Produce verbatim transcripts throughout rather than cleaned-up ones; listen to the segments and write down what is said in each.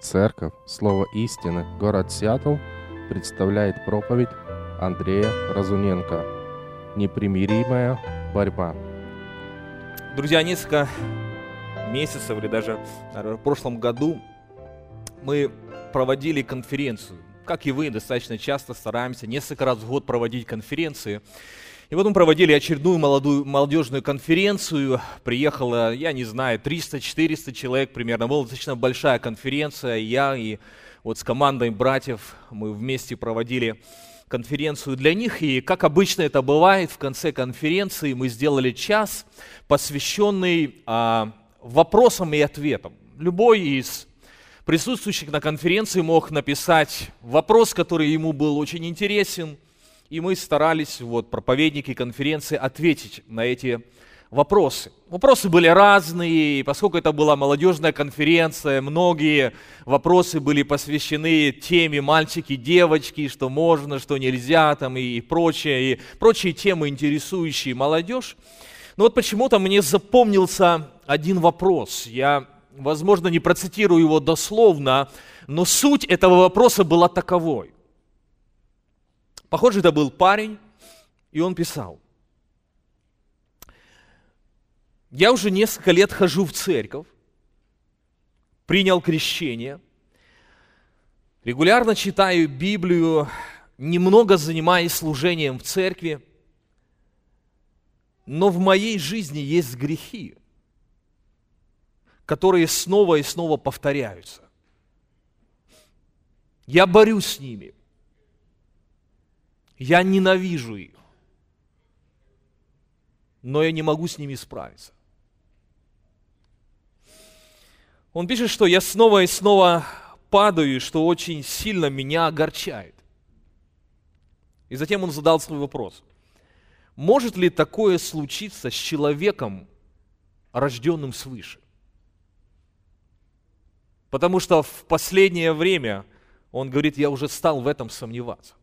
Церковь Слово истины, город Сиэтл, представляет проповедь Андрея Разуненко «Непримиримая борьба». Друзья, несколько месяцев или даже, наверное, в прошлом году мы проводили конференцию. Как и вы, достаточно часто стараемся несколько раз в год проводить конференции. И потом проводили очередную молодую, молодежную конференцию. Приехало, я не знаю, триста-четыреста человек примерно. Была достаточно большая конференция. Я и вот с командой братьев мы вместе проводили конференцию для них. И как обычно это бывает, в конце конференции мы сделали час, посвященный а, вопросам и ответам. Любой из присутствующих на конференции мог написать вопрос, который ему был очень интересен. И мы старались, вот, проповедники конференции, ответить на эти вопросы. Вопросы были разные, и поскольку это была молодежная конференция, многие вопросы были посвящены теме мальчики, девочки, что можно, что нельзя, там, и прочее, и прочие темы, интересующие молодежь. Но вот почему-то мне запомнился один вопрос. Я, возможно, не процитирую его дословно, но суть этого вопроса была таковой. Похоже, это был парень, и он писал: «Я уже несколько лет хожу в церковь, принял крещение, регулярно читаю Библию, немного занимаюсь служением в церкви, но в моей жизни есть грехи, которые снова и снова повторяются. Я борюсь с ними. Я ненавижу их, но я не могу с ними справиться». Он пишет, что я снова и снова падаю, что очень сильно меня огорчает. И затем он задал свой вопрос: может ли такое случиться с человеком, рожденным свыше? Потому что в последнее время, он говорит, я уже стал в этом сомневаться.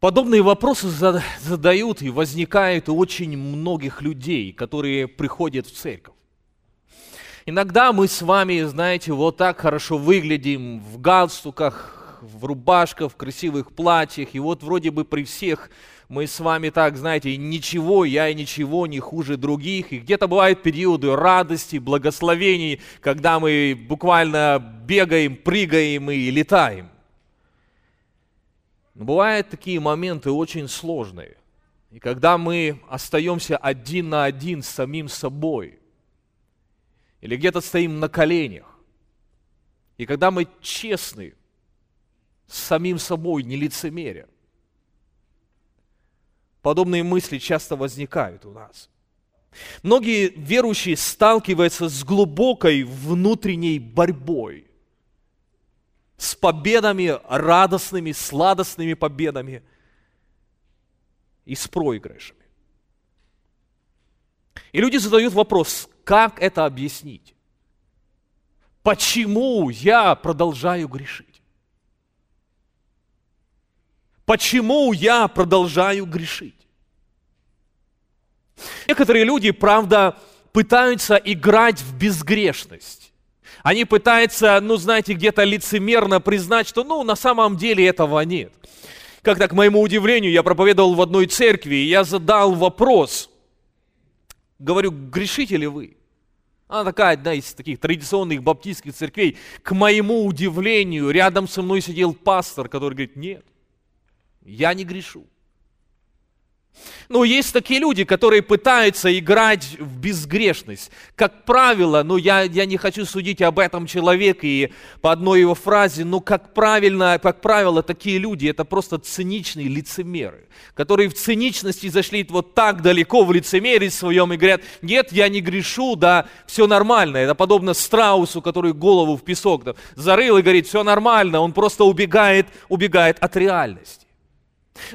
Подобные вопросы задают и возникают у очень многих людей, которые приходят в церковь. Иногда мы с вами, знаете, вот так хорошо выглядим в галстуках, в рубашках, в красивых платьях, и вот вроде бы при всех мы с вами так, знаете, ничего, я и ничего не хуже других. И где-то бывают периоды радости, благословений, когда мы буквально бегаем, прыгаем и летаем. Но бывают такие моменты очень сложные. И когда мы остаемся один на один с самим собой, или где-то стоим на коленях, и когда мы честны с самим собой, не лицемеря, подобные мысли часто возникают у нас. Многие верующие сталкиваются с глубокой внутренней борьбой, с победами радостными, сладостными победами и с проигрышами. И люди задают вопрос, как это объяснить? Почему я продолжаю грешить? Почему я продолжаю грешить? Некоторые люди, правда, пытаются играть в безгрешность. Они пытаются, ну, знаете, где-то лицемерно признать, что, ну, на самом деле этого нет. Как-то, к моему удивлению, я проповедовал в одной церкви, и я задал вопрос. Говорю, грешите ли вы? Она такая, одна из таких традиционных баптистских церквей. К моему удивлению, рядом со мной сидел пастор, который говорит, нет, я не грешу. Ну, есть такие люди, которые пытаются играть в безгрешность. Как правило, ну, я, я не хочу судить об этом человеке и по одной его фразе, но, как, правильно, как правило, такие люди – это просто циничные лицемеры, которые в циничности зашли вот так далеко в лицемерии своем и говорят, нет, я не грешу, да, все нормально. Это подобно страусу, который голову в песок там зарыл и говорит, все нормально, он просто убегает, убегает от реальности.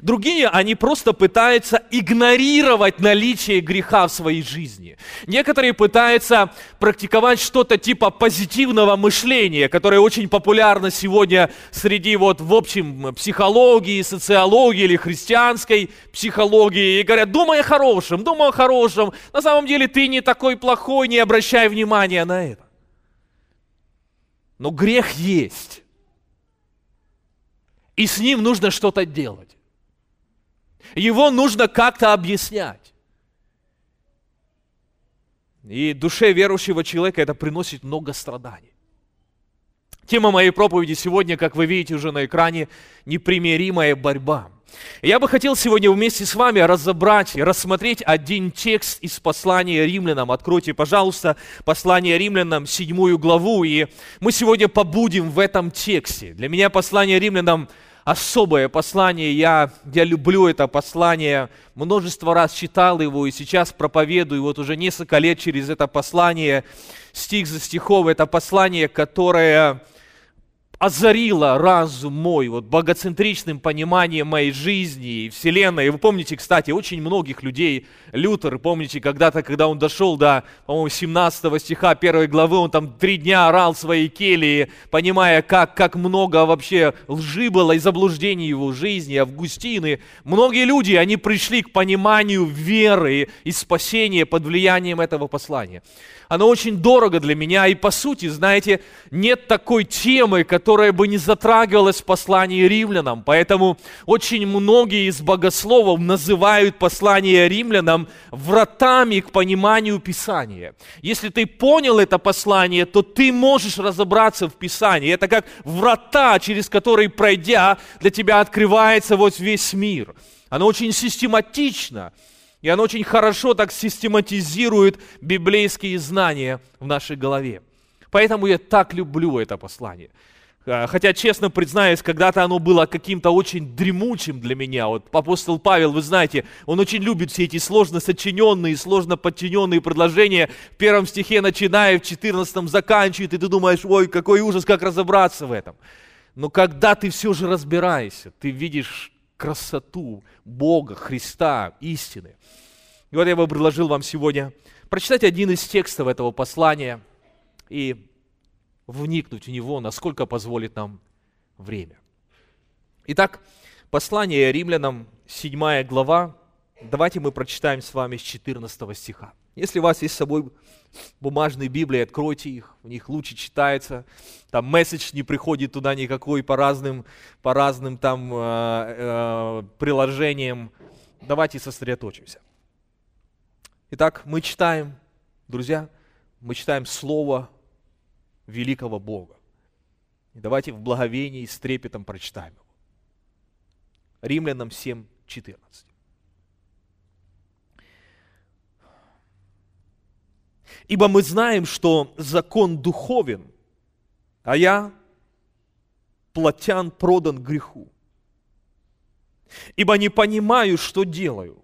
Другие, они просто пытаются игнорировать наличие греха в своей жизни. Некоторые пытаются практиковать что-то типа позитивного мышления, которое очень популярно сегодня среди, вот, в общем, психологии, социологии или христианской психологии. И говорят, думай о хорошем, думай о хорошем. На самом деле ты не такой плохой, не обращай внимания на это. Но грех есть. И с ним нужно что-то делать. Его нужно как-то объяснять. И душе верующего человека это приносит много страданий. Тема моей проповеди сегодня, как вы видите уже на экране, непримиримая борьба. Я бы хотел сегодня вместе с вами разобрать и рассмотреть один текст из послания Римлянам. Откройте, пожалуйста, послание Римлянам, седьмую главу, и мы сегодня побудем в этом тексте. Для меня послание Римлянам особое послание, я, я люблю это послание, множество раз читал его и сейчас проповедую, вот уже несколько лет через это послание, стих за стихом, это послание, которое озарило разум мой, вот, богоцентричным пониманием моей жизни и вселенной. И вы помните, кстати, очень многих людей, Лютер, помните, когда-то, когда он дошел до, по-моему, семнадцатого стиха первой главы, он там три дня орал в своей келии, понимая, как, как много вообще лжи было и заблуждений его жизни, Августины. Многие люди, они пришли к пониманию веры и спасения под влиянием этого послания. Оно очень дорого для меня, и по сути, знаете, нет такой темы, которая бы не затрагивалась в послании Римлянам. Поэтому очень многие из богословов называют послание Римлянам вратами к пониманию Писания. Если ты понял это послание, то ты можешь разобраться в Писании. Это как врата, через которые, пройдя, для тебя открывается вот весь мир. Оно очень систематично. И оно очень хорошо так систематизирует библейские знания в нашей голове. Поэтому я так люблю это послание. Хотя, честно признаюсь, когда-то оно было каким-то очень дремучим для меня. Вот апостол Павел, вы знаете, он очень любит все эти сложно сочиненные, сложно подчиненные предложения. В первом стихе начиная, в четырнадцатом заканчивает, и ты думаешь, ой, какой ужас, как разобраться в этом. Но когда ты все же разбираешься, ты видишь красоту Бога, Христа, истины. И вот я бы предложил вам сегодня прочитать один из текстов этого послания и вникнуть в него, насколько позволит нам время. Итак, послание Римлянам, седьмая глава. Давайте мы прочитаем с вами с четырнадцатого стиха. Если у вас есть с собой бумажные Библии, откройте их, в них лучше читается. Там месседж не приходит туда никакой по разным, по разным там, э, э, приложениям. Давайте сосредоточимся. Итак, мы читаем, друзья, мы читаем Слово великого Бога. И давайте в благовении и с трепетом прочитаем его. Римлянам семь четырнадцать. Ибо мы знаем, что закон духовен, а я, плотян, продан греху. Ибо не понимаю, что делаю,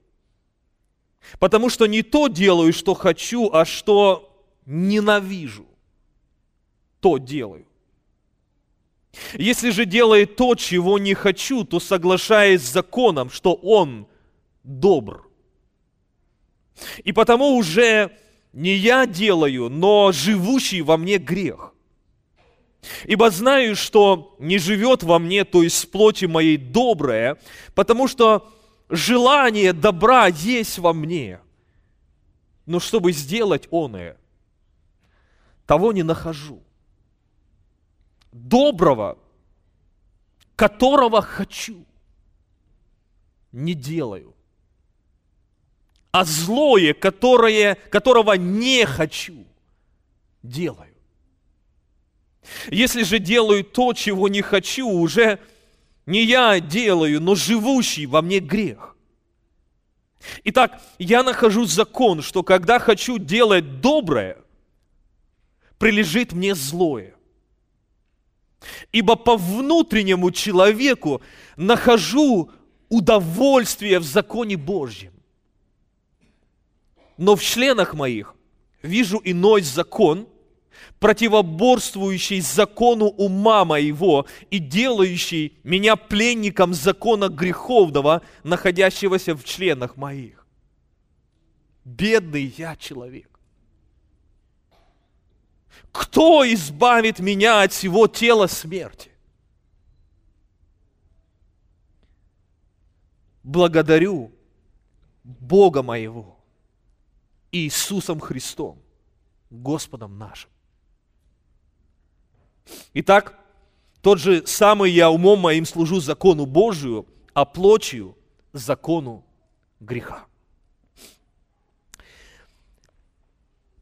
потому что не то делаю, что хочу, а что ненавижу, то делаю. Если же делаю то, чего не хочу, то соглашаюсь с законом, что он добр. И потому уже не я делаю, но живущий во мне грех. Ибо знаю, что не живет во мне, то есть в плоти моей доброе, потому что желание добра есть во мне. Но чтобы сделать оное, того не нахожу. Доброго, которого хочу, не делаю. А злое, которое, которого не хочу, делаю. Если же делаю то, чего не хочу, уже не я делаю, но живущий во мне грех. Итак, я нахожу закон, что когда хочу делать доброе, прилежит мне злое. Ибо по внутреннему человеку нахожу удовольствие в законе Божьем. Но в членах моих вижу иной закон, противоборствующий закону ума моего и делающий меня пленником закона греховного, находящегося в членах моих. Бедный я человек. Кто избавит меня от сего тела смерти? Благодарю Бога моего, Иисусом Христом, Господом нашим. Итак, тот же самый я умом моим служу закону Божию, а плотью закону греха.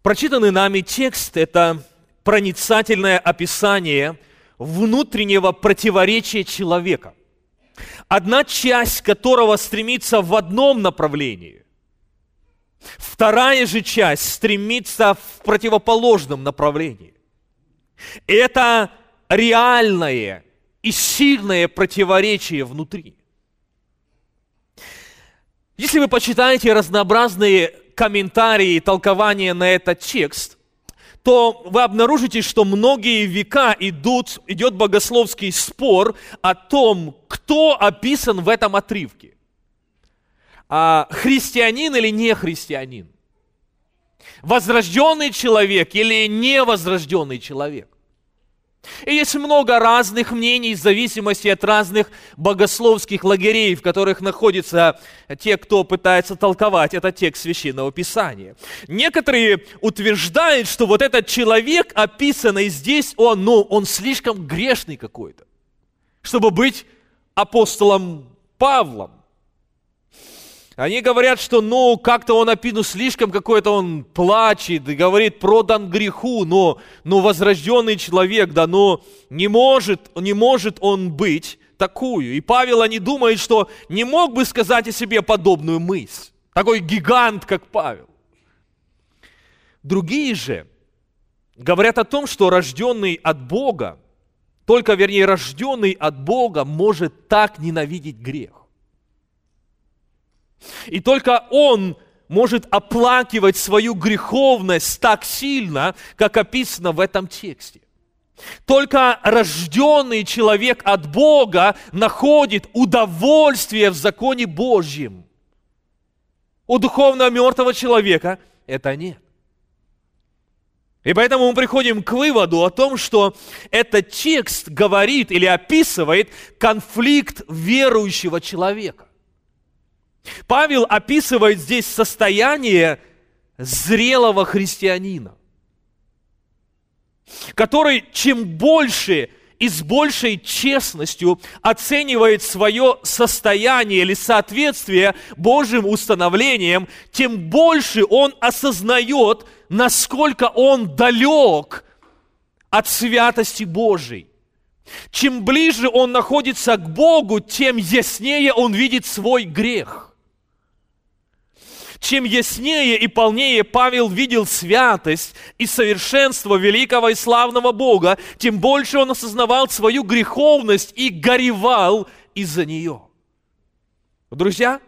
Прочитанный нами текст – это проницательное описание внутреннего противоречия человека, одна часть которого стремится в одном направлении, вторая же часть стремится в противоположном направлении. Это реальное и сильное противоречие внутри. Если вы почитаете разнообразные комментарии и толкования на этот текст, то вы обнаружите, что многие века идут, идет богословский спор о том, кто описан в этом отрывке. А христианин или не христианин? Возрожденный человек или невозрожденный человек? И есть много разных мнений в зависимости от разных богословских лагерей, в которых находятся те, кто пытается толковать этот текст Священного Писания. Некоторые утверждают, что вот этот человек, описанный здесь, он, ну, он слишком грешный какой-то, чтобы быть апостолом Павлом. Они говорят, что ну как-то он опину слишком какой-то он плачет и говорит, продан греху, но, но возрожденный человек, да, но не может, не может он быть такую. И Павел, они думают, что не мог бы сказать о себе подобную мысль, такой гигант, как Павел. Другие же говорят о том, что рожденный от Бога, только, вернее, рожденный от Бога может так ненавидеть грех. И только он может оплакивать свою греховность так сильно, как описано в этом тексте. Только рожденный человек от Бога находит удовольствие в законе Божьем. У духовно мертвого человека это нет. И поэтому мы приходим к выводу о том, что этот текст говорит или описывает конфликт верующего человека. Павел описывает здесь состояние зрелого христианина, который чем больше и с большей честностью оценивает свое состояние или соответствие Божьим установлениям, тем больше он осознает, насколько он далек от святости Божией. Чем ближе он находится к Богу, тем яснее он видит свой грех. Чем яснее и полнее Павел видел святость и совершенство великого и славного Бога, тем больше он осознавал свою греховность и горевал из-за нее. Друзья,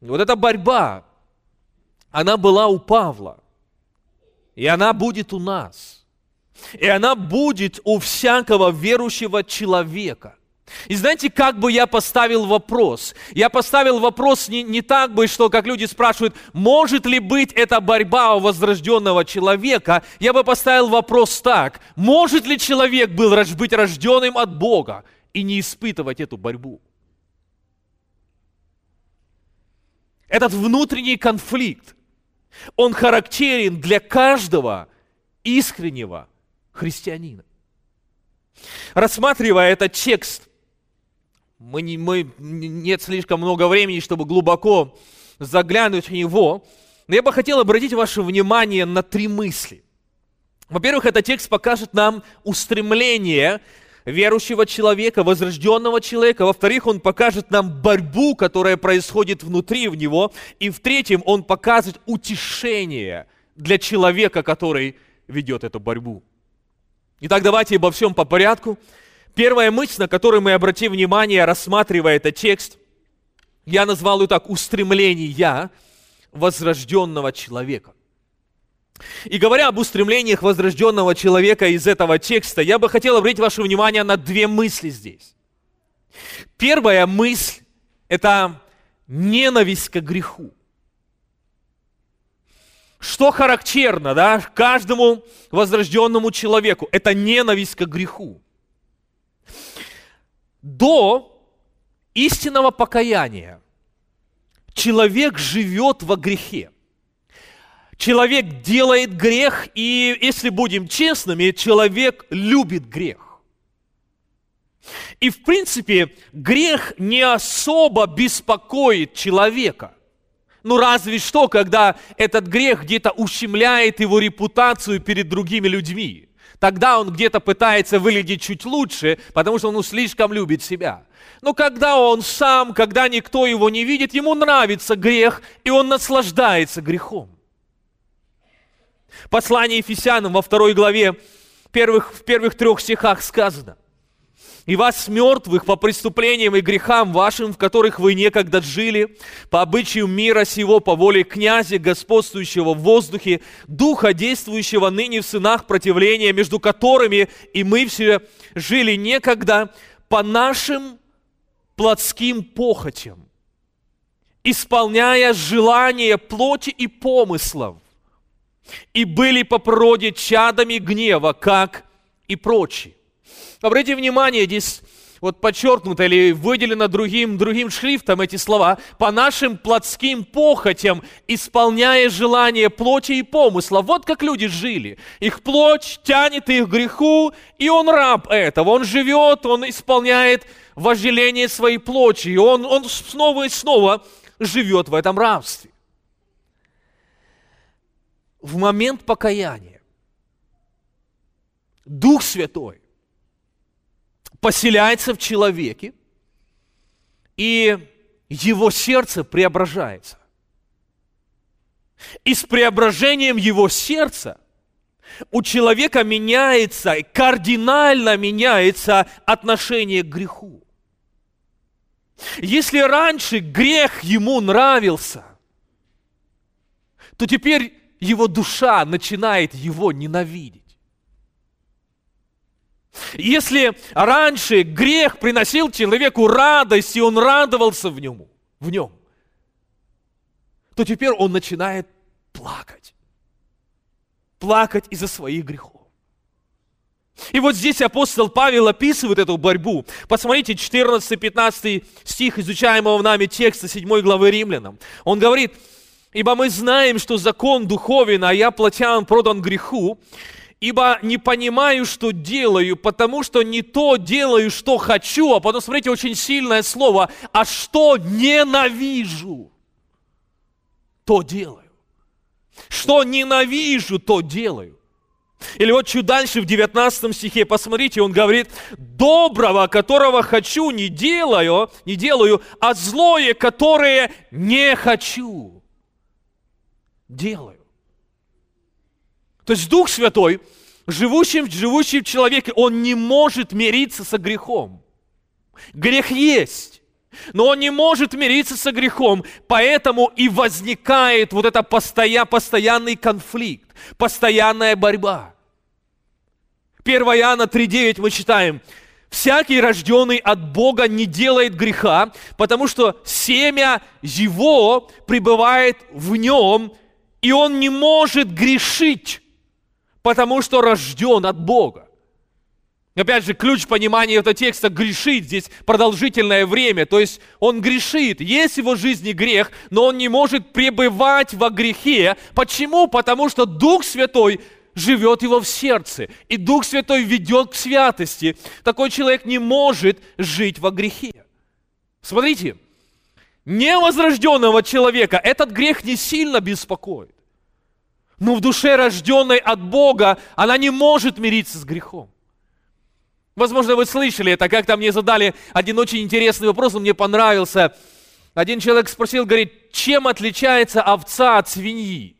вот эта борьба, она была у Павла, и она будет у нас, и она будет у всякого верующего человека. И знаете, как бы я поставил вопрос? Я поставил вопрос не, не так бы, что, как люди спрашивают, может ли быть эта борьба у возрожденного человека? Я бы поставил вопрос так. Может ли человек был быть рожденным от Бога и не испытывать эту борьбу? Этот внутренний конфликт, он характерен для каждого искреннего христианина. Рассматривая этот текст, Мы, не, мы, нет слишком много времени, чтобы глубоко заглянуть в него. Но я бы хотел обратить ваше внимание на три мысли. Во-первых, этот текст покажет нам устремление верующего человека, возрожденного человека. Во-вторых, он покажет нам борьбу, которая происходит внутри в него. И в-третьем, он покажет утешение для человека, который ведет эту борьбу. Итак, давайте обо всем по порядку. Первая мысль, на которую мы обратим внимание, рассматривая этот текст, я назвал ее так: устремление возрожденного человека. И говоря об устремлениях возрожденного человека из этого текста, я бы хотел обратить ваше внимание на две мысли здесь. Первая мысль – это ненависть к греху. Что характерно, да, каждому возрожденному человеку? Это ненависть к греху. До истинного покаяния человек живет во грехе. Человек делает грех, и, если будем честными, человек любит грех. И, в принципе, грех не особо беспокоит человека. Ну, разве что, когда этот грех где-то ущемляет его репутацию перед другими людьми. Тогда он где-то пытается выглядеть чуть лучше, потому что он ну, слишком любит себя. Но когда он сам, когда никто его не видит, ему нравится грех, и он наслаждается грехом. Послание Ефесянам во второй главе, первых, в первых трех стихах сказано: «И вас, мертвых, по преступлениям и грехам вашим, в которых вы некогда жили, по обычаю мира сего, по воле князя, господствующего в воздухе, духа, действующего ныне в сынах противления, между которыми и мы все жили некогда, по нашим плотским похотям, исполняя желания плоти и помыслов, и были по породе чадами гнева, как и прочие». Обратите внимание, здесь вот подчеркнуто или выделено другим, другим шрифтом эти слова: «по нашим плотским похотям, исполняя желания плоти и помысла». Вот как люди жили. Их плоть тянет их к греху, и он раб этого. Он живет, он исполняет вожделение своей плоти, и он, он снова и снова живет в этом рабстве. В момент покаяния Дух Святой поселяется в человеке, и его сердце преображается. И с преображением его сердца у человека меняется, кардинально меняется отношение к греху. Если раньше грех ему нравился, то теперь его душа начинает его ненавидеть. Если раньше грех приносил человеку радость, и он радовался в нем, в нем, то теперь он начинает плакать. Плакать из-за своих грехов. И вот здесь апостол Павел описывает эту борьбу. Посмотрите, четырнадцатый-пятнадцатый стих изучаемого нами текста седьмой главы Римлянам. Он говорит: «Ибо мы знаем, что закон духовен, а я плотян продан греху, ибо не понимаю, что делаю, потому что не то делаю, что хочу». А потом, смотрите, очень сильное слово: «а что ненавижу, то делаю». Что ненавижу, то делаю. Или вот чуть дальше, в девятнадцатом стихе, посмотрите, он говорит: «Доброго, которого хочу, не делаю, не делаю, а злое, которое не хочу, делаю». То есть Дух Святой, живущий, живущий в человеке, он не может мириться со грехом. Грех есть, но он не может мириться со грехом, поэтому и возникает вот этот постоя, постоянный конфликт, постоянная борьба. первое Иоанна три девять мы читаем: «Всякий, рожденный от Бога, не делает греха, потому что семя его пребывает в нем, и он не может грешить, потому что рожден от Бога». Опять же, ключ понимания этого текста — грешить здесь продолжительное время. То есть он грешит, есть в его жизни грех, но он не может пребывать во грехе. Почему? Потому что Дух Святой живет его в сердце, и Дух Святой ведет к святости. Такой человек не может жить во грехе. Смотрите, невозрожденного человека этот грех не сильно беспокоит. Но в душе, рожденной от Бога, она не может мириться с грехом. Возможно, вы слышали это, как-то мне задали один очень интересный вопрос, он мне понравился. Один человек спросил, говорит: чем отличается овца от свиньи?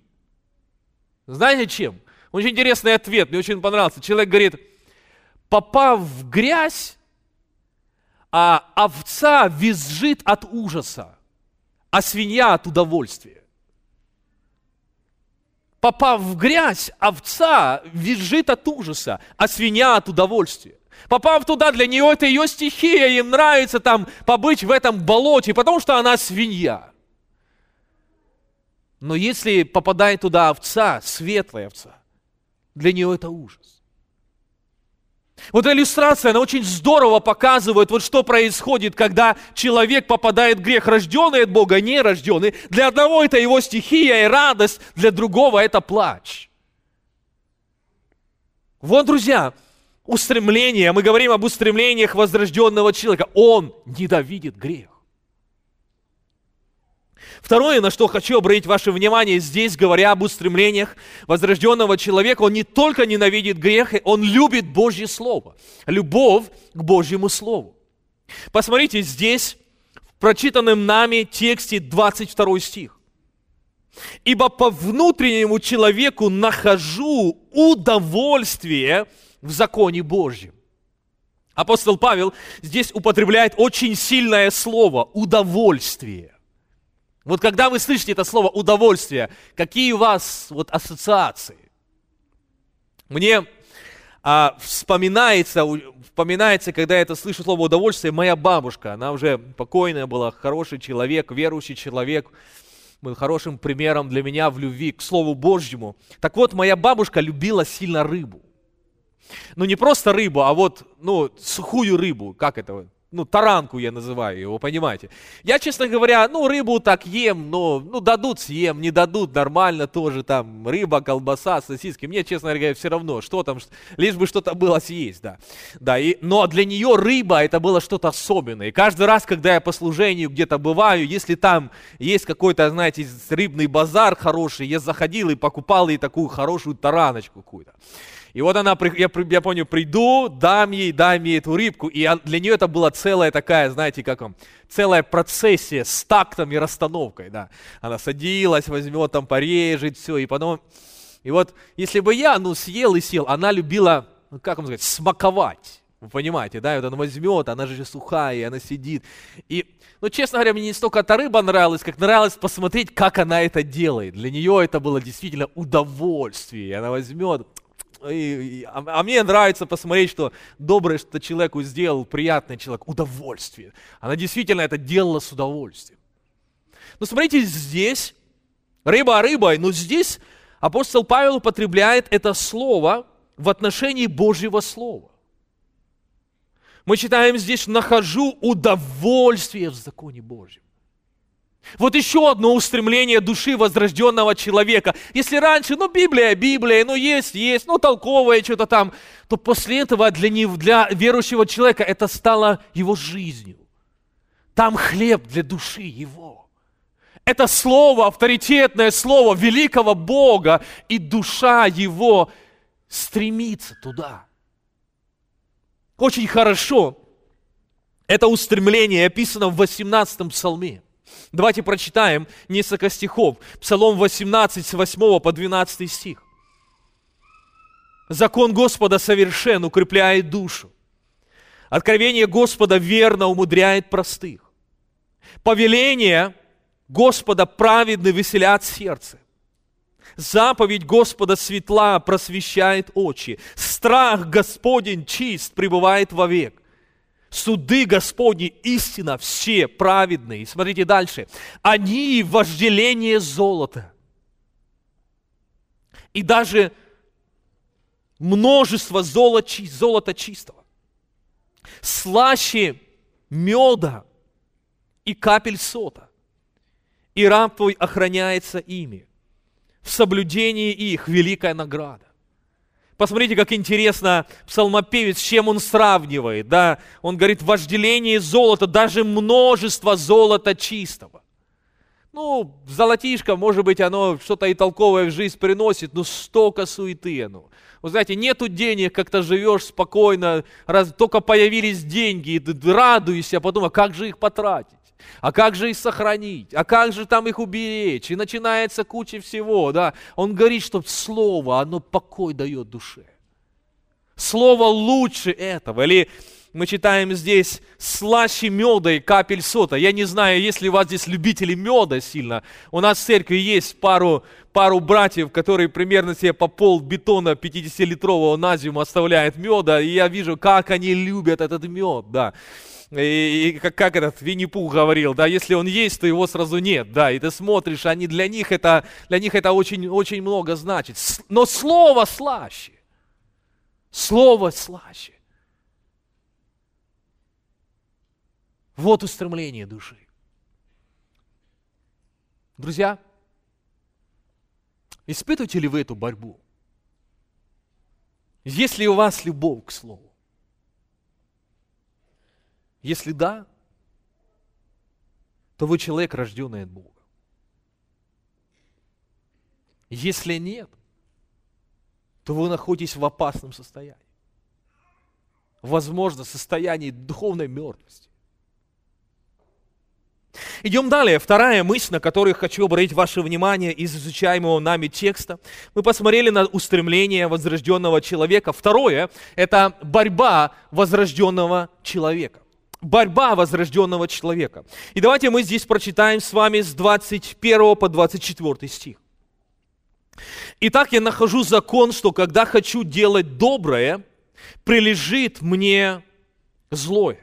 Знаете, чем? Очень интересный ответ, мне очень понравился. Человек говорит: попав в грязь, а овца визжит от ужаса, а свинья от удовольствия. Попав в грязь, овца визжит от ужаса, а свинья от удовольствия. Попав туда, для нее это ее стихия, им нравится там побыть в этом болоте, потому что она свинья. Но если попадает туда овца, светлая овца, для нее это ужас. Вот эта иллюстрация, она очень здорово показывает, вот что происходит, когда человек попадает в грех, рожденный от Бога, не рожденный. Для одного это его стихия и радость, для другого это плач. Вот, друзья, устремление, мы говорим об устремлениях возрожденного человека. Он ненавидит грех. Второе, на что хочу обратить ваше внимание здесь, говоря об устремлениях возрожденного человека, он не только ненавидит грех, он любит Божье Слово. Любовь к Божьему Слову. Посмотрите здесь, в прочитанном нами тексте двадцать второй стих. «Ибо по внутреннему человеку нахожу удовольствие в законе Божьем». Апостол Павел здесь употребляет очень сильное слово «удовольствие». Вот когда вы слышите это слово «удовольствие», какие у вас вот ассоциации? Мне а, вспоминается, вспоминается, когда я это слышу слово «удовольствие», моя бабушка, она уже покойная была, хороший человек, верующий человек, был хорошим примером для меня в любви к Слову Божьему. Так вот, моя бабушка любила сильно рыбу. Ну, не просто рыбу, а вот, ну, сухую рыбу, как это ну, таранку я называю его, понимаете. Я, честно говоря, ну, рыбу так ем, но, ну, дадут, съем, не дадут, нормально тоже там, рыба, колбаса, сосиски. Мне, честно говоря, все равно, что там, лишь бы что-то было съесть, да. да и, но для нее рыба, это было что-то особенное. И каждый раз, когда я по служению где-то бываю, если там есть какой-то, знаете, рыбный базар хороший, я заходил и покупал ей такую хорошую тараночку какую-то. И вот она, я, я помню, приду, дам ей, дам ей эту рыбку, и для нее это была целая такая, знаете, как он, целая процессия с тактом и расстановкой, да. Она садилась, возьмет там, порежет, все, и потом... И вот, если бы я, ну, съел и съел, она любила, как вам сказать, смаковать. Вы понимаете, да, и вот она возьмет, она же сухая, и она сидит. И, ну, честно говоря, мне не столько эта рыба нравилась, как нравилось посмотреть, как она это делает. Для нее это было действительно удовольствие. Она возьмет... И, и, а, а мне нравится посмотреть, что доброе, что человеку сделал, приятное человеку, удовольствие. Она действительно это делала с удовольствием. Но смотрите, здесь рыба рыбой, но здесь апостол Павел употребляет это слово в отношении Божьего Слова. Мы читаем здесь «нахожу удовольствие в законе Божьем». Вот еще одно устремление души возрожденного человека. Если раньше, ну, Библия, Библия, ну, есть, есть, ну, толковое что-то там, то после этого для, не, для верующего человека это стало его жизнью. Там хлеб для души его. Это слово, авторитетное слово великого Бога, и душа его стремится туда. Очень хорошо это устремление описано в восемнадцатом псалме. Давайте прочитаем несколько стихов. Псалом восемнадцать, с восьмого по двенадцатый стих. «Закон Господа совершен, укрепляет душу. Откровение Господа верно умудряет простых. Повеление Господа праведны веселят сердце. Заповедь Господа светла, просвещает очи. Страх Господень чист, пребывает вовек. Суды Господни истина, все праведные». Смотрите дальше. «Они вожделение золота, и даже множество золота, золота чистого, слаще меда и капель сота, и раб твой охраняется ими, в соблюдении их великая награда». Посмотрите, как интересно псалмопевец, с чем он сравнивает. Да? Он говорит, вожделение золота, даже множество золота чистого. Ну, золотишко, может быть, оно что-то и толковое в жизнь приносит, но столько суеты оно. Вы знаете, нету денег, как-то живешь спокойно, раз только появились деньги, и ты радуешься, потом, а как же их потратить? А как же их сохранить? А как же там их уберечь? И начинается куча всего, да. Он говорит, что слово, оно покой дает душе. Слово лучше этого. Или мы читаем здесь «слаще меда и капель сота». Я не знаю, есть ли у вас здесь любители меда сильно. У нас в церкви есть пару, пару братьев, которые примерно себе по пол бетона пятидесятилитрового на зиму оставляют меда, и я вижу, как они любят этот мед, да. И, и как, как этот Винни-Пух говорил, да, если он есть, то его сразу нет, да, и ты смотришь, они для них это, для них это очень, очень много значит. Но слово слаще, слово слаще. Вот устремление души. Друзья, испытываете ли вы эту борьбу? Есть ли у вас любовь к слову? Если да, то вы человек, рожденный от Бога. Если нет, то вы находитесь в опасном состоянии. Возможно, в состоянии духовной мертвости. Идем далее. Вторая мысль, на которую хочу обратить ваше внимание из изучаемого нами текста. Мы посмотрели на устремление возрожденного человека. Второе – это борьба возрожденного человека. Борьба возрожденного человека. И давайте мы здесь прочитаем с вами с двадцать первого по двадцать четвёртый стих. «Итак, я нахожу закон, что когда хочу делать доброе, прилежит мне злое.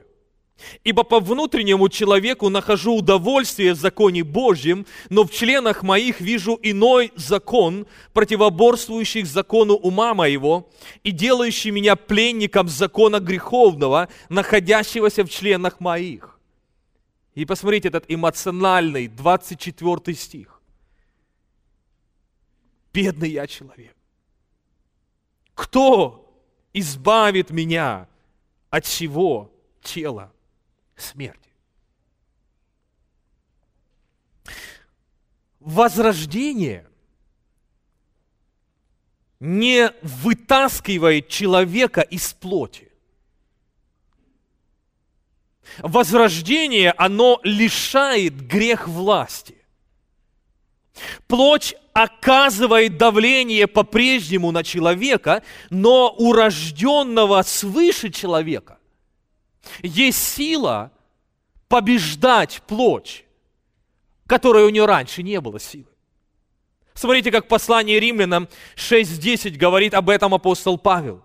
Ибо по внутреннему человеку нахожу удовольствие в законе Божьем, но в членах моих вижу иной закон, противоборствующий закону ума моего и делающий меня пленником закона греховного, находящегося в членах моих». И посмотрите этот эмоциональный двадцать четвёртый стих. «Бедный я человек! Кто избавит меня от сего тела смерти?» Возрождение не вытаскивает человека из плоти. Возрождение, оно лишает грех власти. Плоть оказывает давление по-прежнему на человека, но у рожденного свыше человека есть сила побеждать плоть, которой у нее раньше не было силы. Смотрите, как послание Римлянам шесть десять говорит об этом апостол Павел.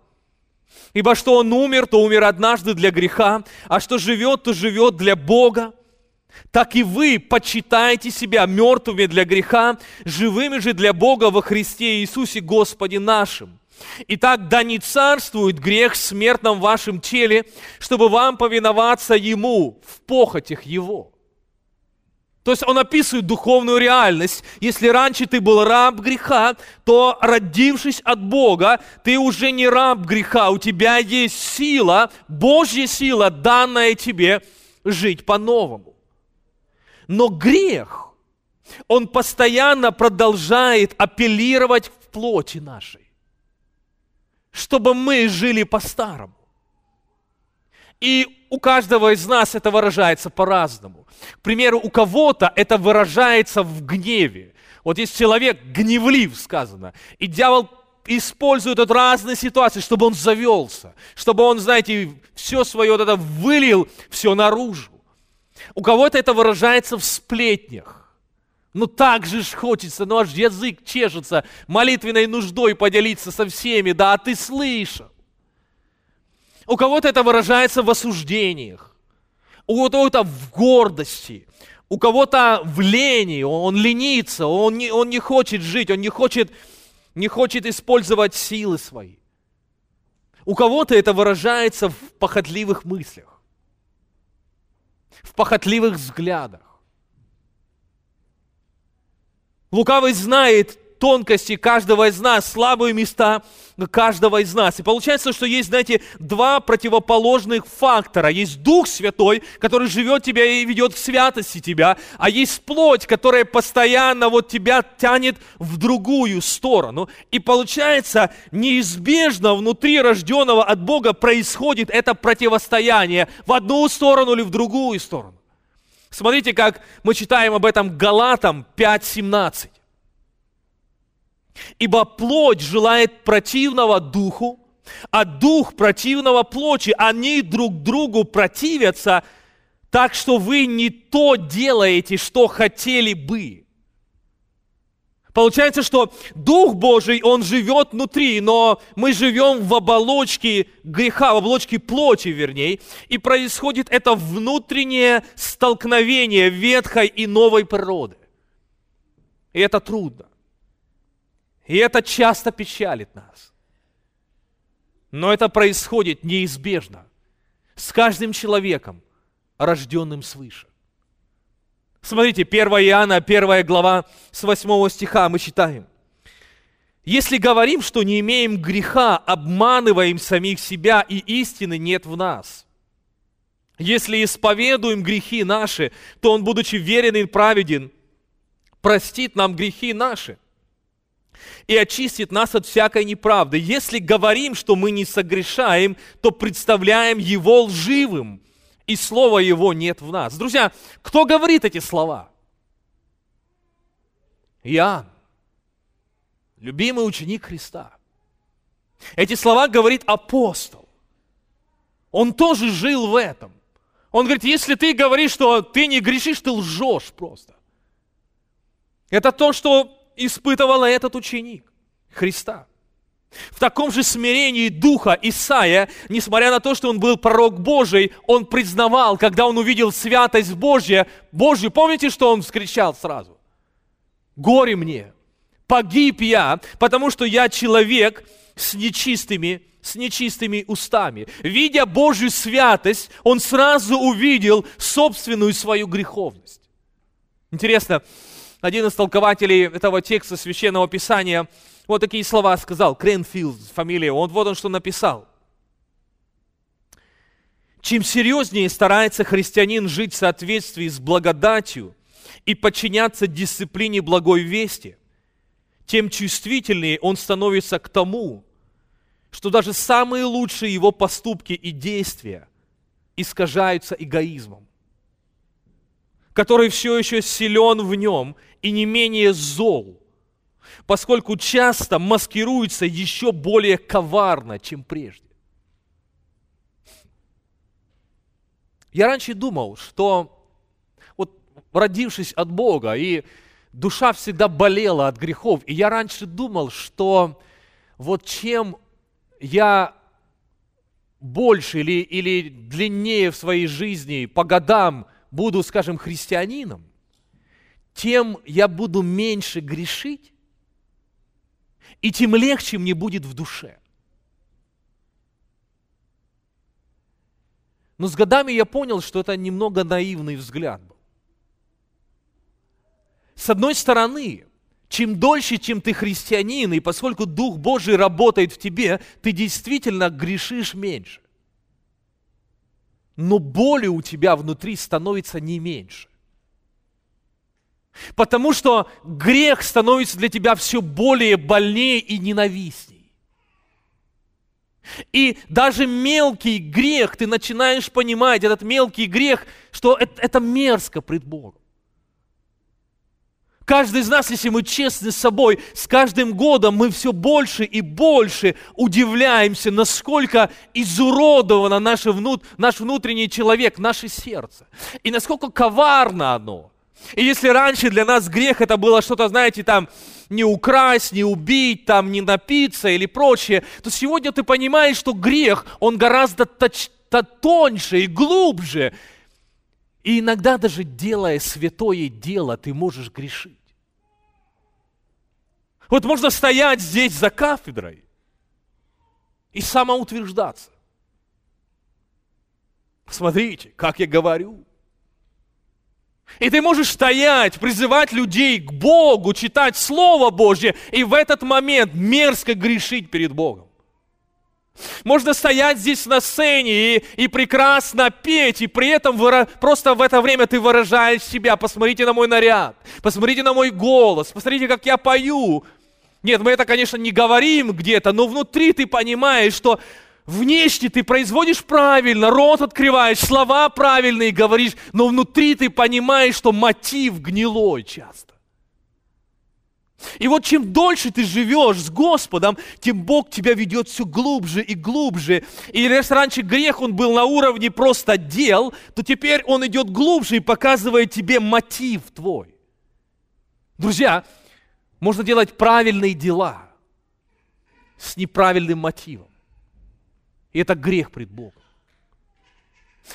«Ибо что он умер, то умер однажды для греха, а что живет, то живет для Бога. Так и вы почитайте себя мертвыми для греха, живыми же для Бога во Христе Иисусе Господе нашим. Итак, да не царствует грех в смертном вашем теле, чтобы вам повиноваться ему в похотях его». То есть он описывает духовную реальность. Если раньше ты был раб греха, то, родившись от Бога, ты уже не раб греха. У тебя есть сила, Божья сила, данная тебе жить по-новому. Но грех, он постоянно продолжает апеллировать в плоти нашей, чтобы мы жили по-старому. И у каждого из нас это выражается по-разному. К примеру, у кого-то это выражается в гневе. Вот если человек гневлив, сказано, и дьявол использует вот разные ситуации, чтобы он завелся, чтобы он, знаете, все свое вот это вылил, все наружу. У кого-то это выражается в сплетнях. Ну так же ж хочется, ну аж язык чешется, молитвенной нуждой поделиться со всеми, да, а ты слышал. У кого-то это выражается в осуждениях, у кого-то в гордости, у кого-то в лени, он ленится, он не, он не хочет жить, он не хочет, не хочет использовать силы свои. У кого-то это выражается в похотливых мыслях, в похотливых взглядах. Лукавый знает тонкости каждого из нас, слабые места каждого из нас. И получается, что есть, знаете, два противоположных фактора. Есть Дух Святой, который живет тебя и ведет к святости тебя, а есть плоть, которая постоянно вот тебя тянет в другую сторону. И получается, неизбежно внутри рожденного от Бога происходит это противостояние в одну сторону или в другую сторону. Смотрите, как мы читаем об этом Галатам пять семнадцать. «Ибо плоть желает противного духу, а дух противного плоти, они друг другу противятся, так что вы не то делаете, что хотели бы. Получается, что Дух Божий, Он живет внутри, но мы живем в оболочке греха, в оболочке плоти, вернее, и происходит это внутреннее столкновение ветхой и новой природы. И это трудно. И это часто печалит нас. Но это происходит неизбежно с каждым человеком, рожденным свыше. Смотрите, первое Иоанна, первая глава, с восьмого стиха мы читаем. «Если говорим, что не имеем греха, обманываем самих себя, и истины нет в нас. Если исповедуем грехи наши, то Он, будучи верен и праведен, простит нам грехи наши и очистит нас от всякой неправды. Если говорим, что мы не согрешаем, то представляем Его лживым, и Слова Его нет в нас». Друзья, кто говорит эти слова? Иоанн, любимый ученик Христа. Эти слова говорит апостол. Он тоже жил в этом. Он говорит, если ты говоришь, что ты не грешишь, ты лжешь просто. Это то, что испытывал этот ученик Христа. В таком же смирении духа Исаия, несмотря на то, что он был пророк Божий, он признавал, когда он увидел святость Божью, Божью, помните, что он вскричал сразу? «Горе мне, погиб я, потому что я человек с нечистыми, с нечистыми устами». Видя Божью святость, он сразу увидел собственную свою греховность. Интересно, один из толкователей этого текста Священного Писания вот такие слова сказал, Кренфилд, фамилия, он, вот он что написал. Чем серьезнее старается христианин жить в соответствии с благодатью и подчиняться дисциплине благой вести, тем чувствительнее он становится к тому, что даже самые лучшие его поступки и действия искажаются эгоизмом, который все еще силен в нем и не менее зол, поскольку часто маскируется еще более коварно, чем прежде. Я раньше думал, что вот родившись от Бога, и душа всегда болела от грехов, и я раньше думал, что вот чем я больше или, или длиннее в своей жизни по годам буду, скажем, христианином, тем я буду меньше грешить, и тем легче мне будет в душе. Но с годами я понял, что это немного наивный взгляд был. С одной стороны, чем дольше, чем ты христианин, и поскольку Дух Божий работает в тебе, ты действительно грешишь меньше. Но боли у тебя внутри становится не меньше. Потому что грех становится для тебя все более больнее и ненавистней. И даже мелкий грех, ты начинаешь понимать, этот мелкий грех, что это, это мерзко пред Богом. Каждый из нас, если мы честны с собой, с каждым годом мы все больше и больше удивляемся, насколько изуродовано наше внут, наш внутренний человек, наше сердце. И насколько коварно оно. И если раньше для нас грех это было что-то, знаете, там, не украсть, не убить, там, не напиться или прочее, то сегодня ты понимаешь, что грех, он гораздо точ- то тоньше и глубже. И иногда даже делая святое дело, ты можешь грешить. Вот можно стоять здесь за кафедрой и самоутверждаться. Смотрите, как я говорю. И ты можешь стоять, призывать людей к Богу, читать Слово Божье, и в этот момент мерзко грешить перед Богом. Можно стоять здесь на сцене и, и прекрасно петь, и при этом выра... просто в это время ты выражаешь себя. Посмотрите на мой наряд, посмотрите на мой голос, посмотрите, как я пою. Нет, мы это, конечно, не говорим где-то, но внутри ты понимаешь, что внешне ты производишь правильно, рот открываешь, слова правильные говоришь, но внутри ты понимаешь, что мотив гнилой часто. И вот чем дольше ты живешь с Господом, тем Бог тебя ведет все глубже и глубже. И если раньше грех, он был на уровне просто дел, то теперь он идет глубже и показывает тебе мотив твой. Друзья, можно делать правильные дела с неправильным мотивом. И это грех пред Богом.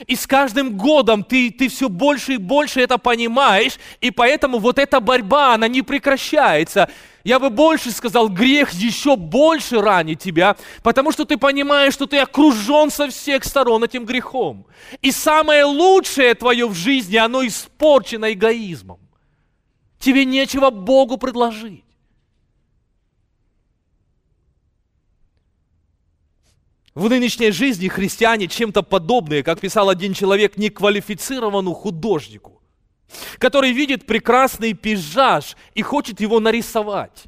И с каждым годом ты, ты все больше и больше это понимаешь, и поэтому вот эта борьба, она не прекращается. Я бы больше сказал, грех еще больше ранит тебя, потому что ты понимаешь, что ты окружен со всех сторон этим грехом. И самое лучшее твое в жизни, оно испорчено эгоизмом. Тебе нечего Богу предложить. В нынешней жизни христиане чем-то подобные, как писал один человек, неквалифицированному художнику, который видит прекрасный пейзаж и хочет его нарисовать.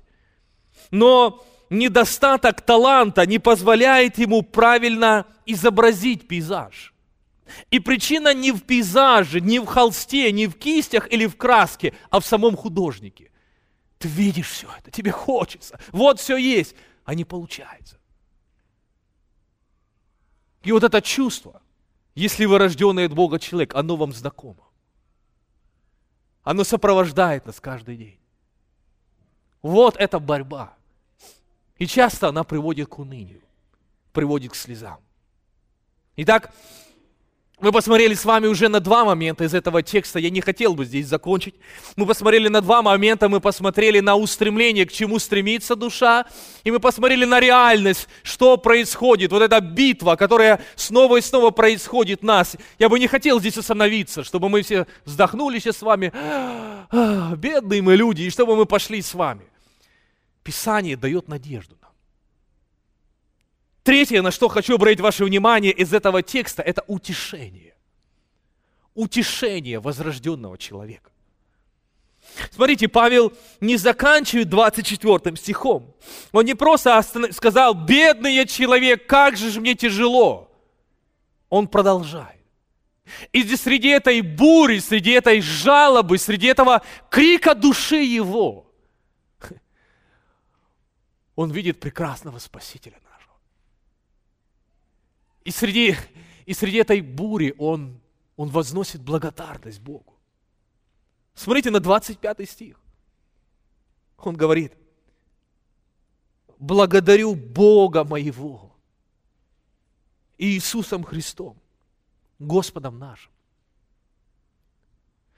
Но недостаток таланта не позволяет ему правильно изобразить пейзаж. И причина не в пейзаже, не в холсте, не в кистях или в краске, а в самом художнике. Ты видишь все это, тебе хочется, вот все есть, а не получается. И вот это чувство, если вы рожденный от Бога человек, оно вам знакомо. Оно сопровождает нас каждый день. Вот эта борьба. И часто она приводит к унынию, приводит к слезам. Итак, мы посмотрели с вами уже на два момента из этого текста. Я не хотел бы здесь закончить. Мы посмотрели на два момента. Мы посмотрели на устремление, к чему стремится душа. И мы посмотрели на реальность, что происходит. Вот эта битва, которая снова и снова происходит в нас. Я бы не хотел здесь остановиться, чтобы мы все вздохнули сейчас с вами. Ах, бедные мы люди, и чтобы мы пошли с вами. Писание дает надежду нам. Третье, на что хочу обратить ваше внимание из этого текста, это утешение. Утешение возрожденного человека. Смотрите, Павел не заканчивает двадцать четвёртым стихом. Он не просто сказал: «Бедный я человек, как же мне тяжело». Он продолжает. И здесь среди этой бури, среди этой жалобы, среди этого крика души его, он видит прекрасного Спасителя. И среди, и среди этой бури он, он возносит благодарность Богу. Смотрите на двадцать пятый стих. Он говорит: «Благодарю Бога моего и Иисусом Христом, Господом нашим».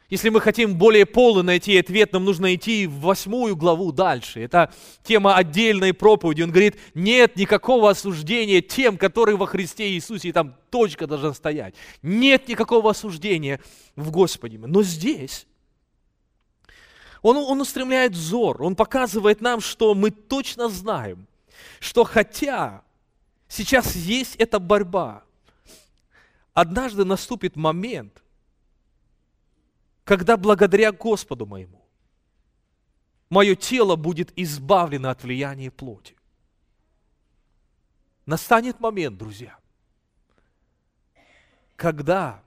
Если мы хотим более полно найти ответ, нам нужно идти в восьмую главу дальше. Это тема отдельной проповеди. Он говорит: нет никакого осуждения тем, которые во Христе Иисусе, и там точка должна стоять. Нет никакого осуждения в Господе. Но здесь он, он устремляет взор, он показывает нам, что мы точно знаем, что хотя сейчас есть эта борьба, однажды наступит момент, когда благодаря Господу моему мое тело будет избавлено от влияния плоти. Настанет момент, друзья, когда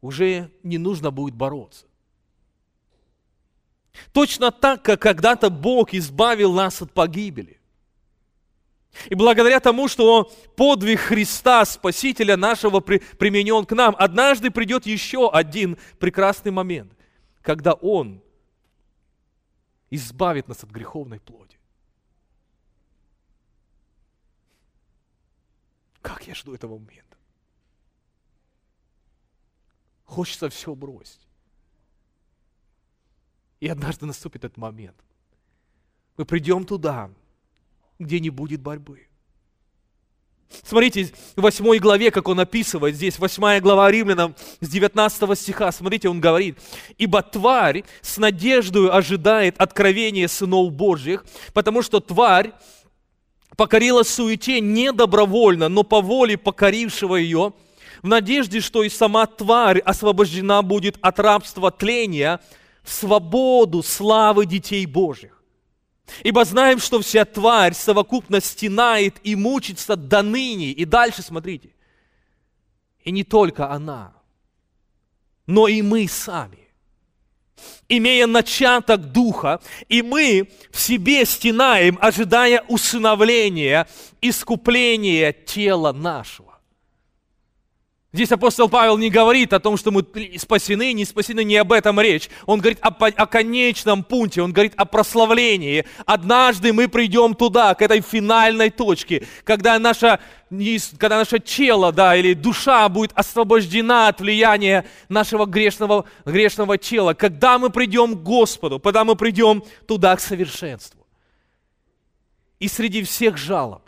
уже не нужно будет бороться. Точно так, как когда-то Бог избавил нас от погибели. И благодаря тому, что подвиг Христа, Спасителя нашего, применен к нам, однажды придет еще один прекрасный момент, когда Он избавит нас от греховной плоти. Как я жду этого момента? Хочется все бросить. И однажды наступит этот момент. Мы придем туда, где не будет борьбы. Смотрите, в восьмой главе, как он описывает здесь, восьмая глава Римлянам, с девятнадцатого стиха, смотрите, он говорит: «Ибо тварь с надеждою ожидает откровения сынов Божьих, потому что тварь покорилась суете не добровольно, но по воле покорившего ее, в надежде, что и сама тварь освобождена будет от рабства тления в свободу славы детей Божьих. Ибо знаем, что вся тварь совокупно стенает и мучится до ныне». И дальше смотрите. «И не только она, но и мы сами, имея начаток Духа, и мы в себе стенаем, ожидая усыновления, искупления тела нашего. Здесь апостол Павел не говорит о том, что мы спасены, не спасены, не об этом речь. Он говорит о, о конечном пункте, он говорит о прославлении. Однажды мы придем туда, к этой финальной точке, когда наше когда наше тело, да, или душа будет освобождена от влияния нашего грешного, грешного тела. Когда мы придем к Господу, когда мы придем туда, к совершенству. И среди всех жалоб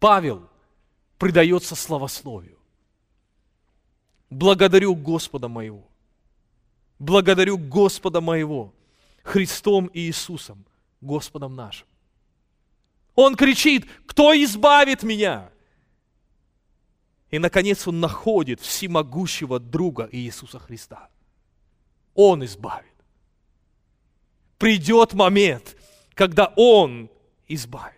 Павел предается славословию. Благодарю Господа моего, благодарю Господа моего, Христом и Иисусом, Господом нашим. Он кричит: кто избавит меня? И, наконец, он находит всемогущего друга Иисуса Христа. Он избавит. Придет момент, когда Он избавит.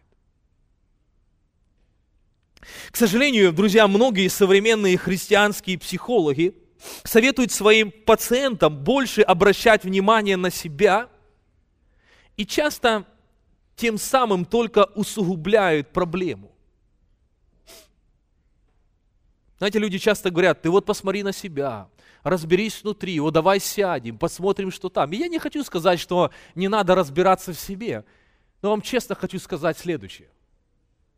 К сожалению, друзья, многие современные христианские психологи советуют своим пациентам больше обращать внимание на себя и часто тем самым только усугубляют проблему. Знаете, люди часто говорят: ты вот посмотри на себя, разберись внутри, вот давай сядем, посмотрим, что там. И я не хочу сказать, что не надо разбираться в себе, но вам честно хочу сказать следующее.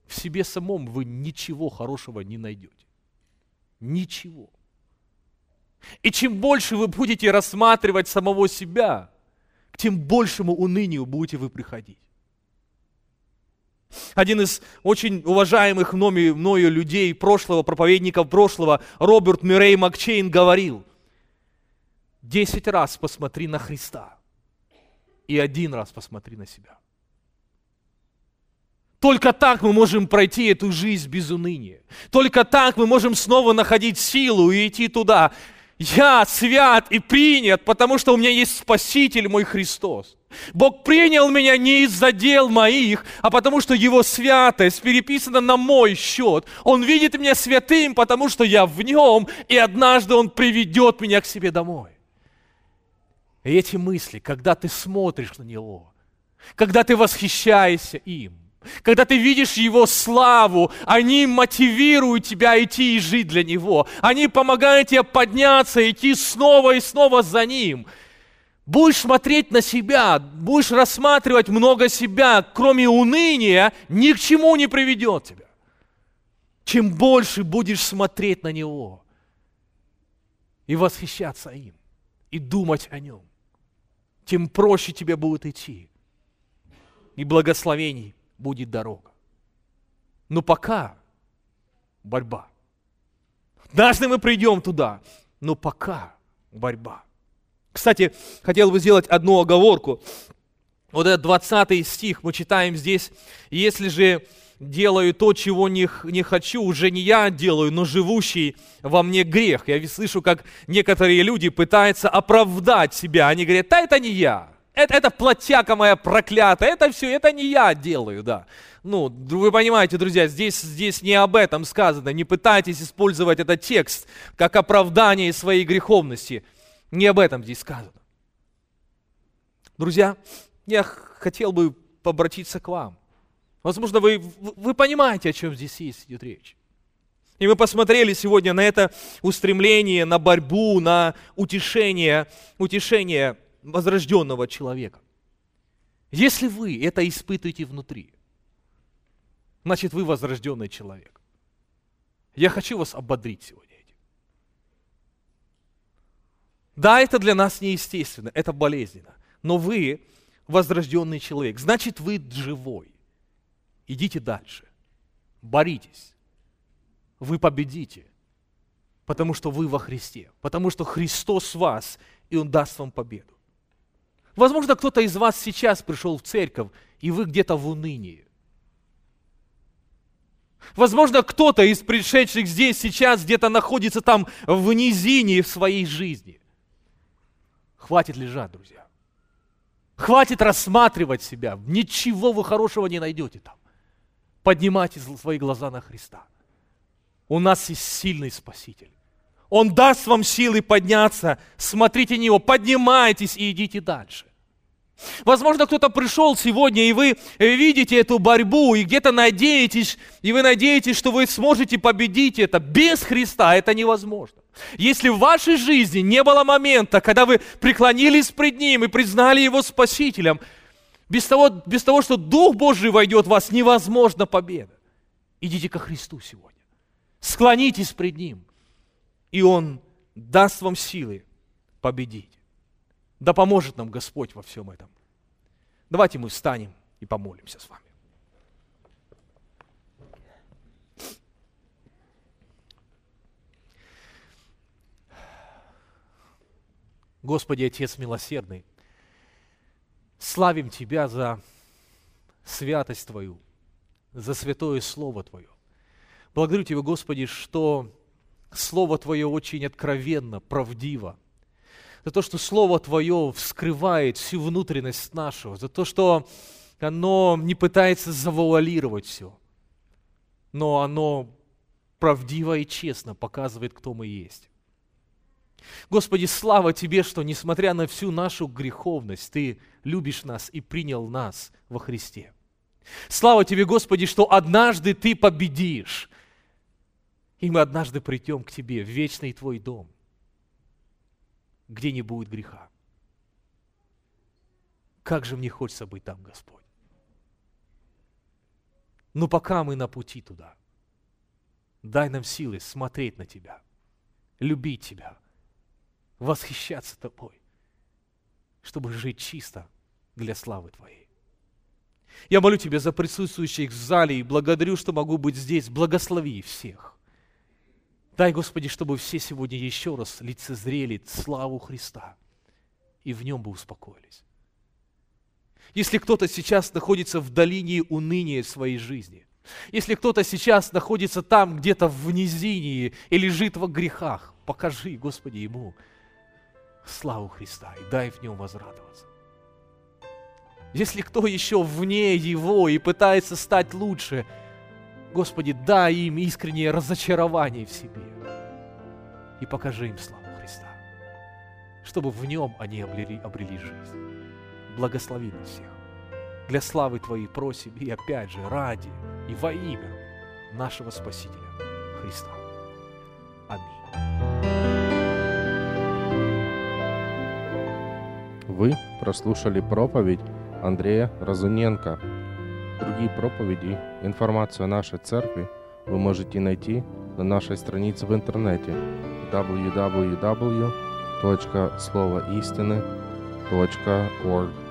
В себе самом вы ничего хорошего не найдете. Ничего. И чем больше вы будете рассматривать самого себя, к тем большему унынию будете вы приходить. Один из очень уважаемых мною людей прошлого, проповедников прошлого, Роберт Мюррей МакЧейн, говорил: десять раз посмотри на Христа и один раз посмотри на себя. Только так мы можем пройти эту жизнь без уныния. Только так мы можем снова находить силу и идти туда. Я свят и принят, потому что у меня есть Спаситель мой Христос. Бог принял меня не из-за дел моих, а потому что Его святость переписана на мой счет. Он видит меня святым, потому что я в Нем, и однажды Он приведет меня к себе домой. И эти мысли, когда ты смотришь на Него, когда ты восхищаешься им, когда ты видишь Его славу, они мотивируют тебя идти и жить для Него. Они помогают тебе подняться, идти снова и снова за Ним. Будешь смотреть на себя, будешь рассматривать много себя, кроме уныния, ни к чему не приведет тебя. Чем больше будешь смотреть на Него и восхищаться им, и думать о Нем, тем проще тебе будет идти. И благословений будет дорога. Но пока борьба. Однажды мы придем туда, но пока борьба. Кстати, хотел бы сделать одну оговорку. Вот этот двадцатый стих мы читаем здесь. «Если же делаю то, чего не, не хочу, уже не я делаю, но живущий во мне грех». Я слышу, как некоторые люди пытаются оправдать себя. Они говорят: «Да это не я». Это, это плотяка моя проклятая, это все, это не я делаю, да. Ну, вы понимаете, друзья, здесь, здесь не об этом сказано. Не пытайтесь использовать этот текст как оправдание своей греховности. Не об этом здесь сказано. Друзья, я хотел бы обратиться к вам. Возможно, вы, вы понимаете, о чем здесь есть, идет речь. И мы посмотрели сегодня на это устремление, на борьбу, на утешение, утешение возрожденного человека. Если вы это испытываете внутри, значит, вы возрожденный человек. Я хочу вас ободрить сегодня этим. Да, это для нас неестественно, это болезненно, но вы возрожденный человек, значит, вы живой. Идите дальше, боритесь, вы победите, потому что вы во Христе, потому что Христос вас, и Он даст вам победу. Возможно, кто-то из вас сейчас пришел в церковь, и вы где-то в унынии. Возможно, кто-то из пришедших здесь сейчас где-то находится там в низине в своей жизни. Хватит лежать, друзья. Хватит рассматривать себя. Ничего вы хорошего не найдете там. Поднимайте свои глаза на Христа. У нас есть сильный Спаситель. Он даст вам силы подняться. Смотрите на Него, поднимайтесь и идите дальше. Возможно, кто-то пришел сегодня, и вы видите эту борьбу, и где-то надеетесь, и вы надеетесь, что вы сможете победить это. Без Христа это невозможно. Если в вашей жизни не было момента, когда вы преклонились пред Ним и признали Его Спасителем, без того, без того, что Дух Божий войдет в вас, невозможна победа. Идите ко Христу сегодня. Склонитесь пред Ним, и Он даст вам силы победить. Да поможет нам Господь во всем этом. Давайте мы встанем и помолимся с вами. Господи, Отец милосердный, славим Тебя за святость Твою, за святое Слово Твое. Благодарю Тебя, Господи, что Слово Твое очень откровенно, правдиво, за то, что Слово Твое вскрывает всю внутренность нашу, за то, что оно не пытается завуалировать все, но оно правдиво и честно показывает, кто мы есть. Господи, слава Тебе, что, несмотря на всю нашу греховность, Ты любишь нас и принял нас во Христе. Слава Тебе, Господи, что однажды Ты победишь, и мы однажды придем к Тебе в вечный Твой дом, где не будет греха. Как же мне хочется быть там, Господь. Но пока мы на пути туда, дай нам силы смотреть на Тебя, любить Тебя, восхищаться Тобой, чтобы жить чисто для славы Твоей. Я молю Тебя за присутствующих в зале и благодарю, что могу быть здесь. Благослови всех. Дай, Господи, чтобы все сегодня еще раз лицезрели славу Христа и в Нем бы успокоились. Если кто-то сейчас находится в долине уныния своей жизни, если кто-то сейчас находится там, где-то в низине и лежит во грехах, покажи, Господи, ему славу Христа и дай в Нем возрадоваться. Если кто еще вне Его и пытается стать лучше, Господи, дай им искреннее разочарование в себе и покажи им славу Христа, чтобы в Нем они обрели, обрели жизнь. Благослови нас всех. Для славы Твоей просим и опять же ради и во имя нашего Спасителя Христа. Аминь. Вы прослушали проповедь Андрея Разуненко. Другие проповеди, информацию о нашей церкви вы можете найти на нашей странице в интернете дабл ю дабл ю дабл ю точка слово истины точка орг.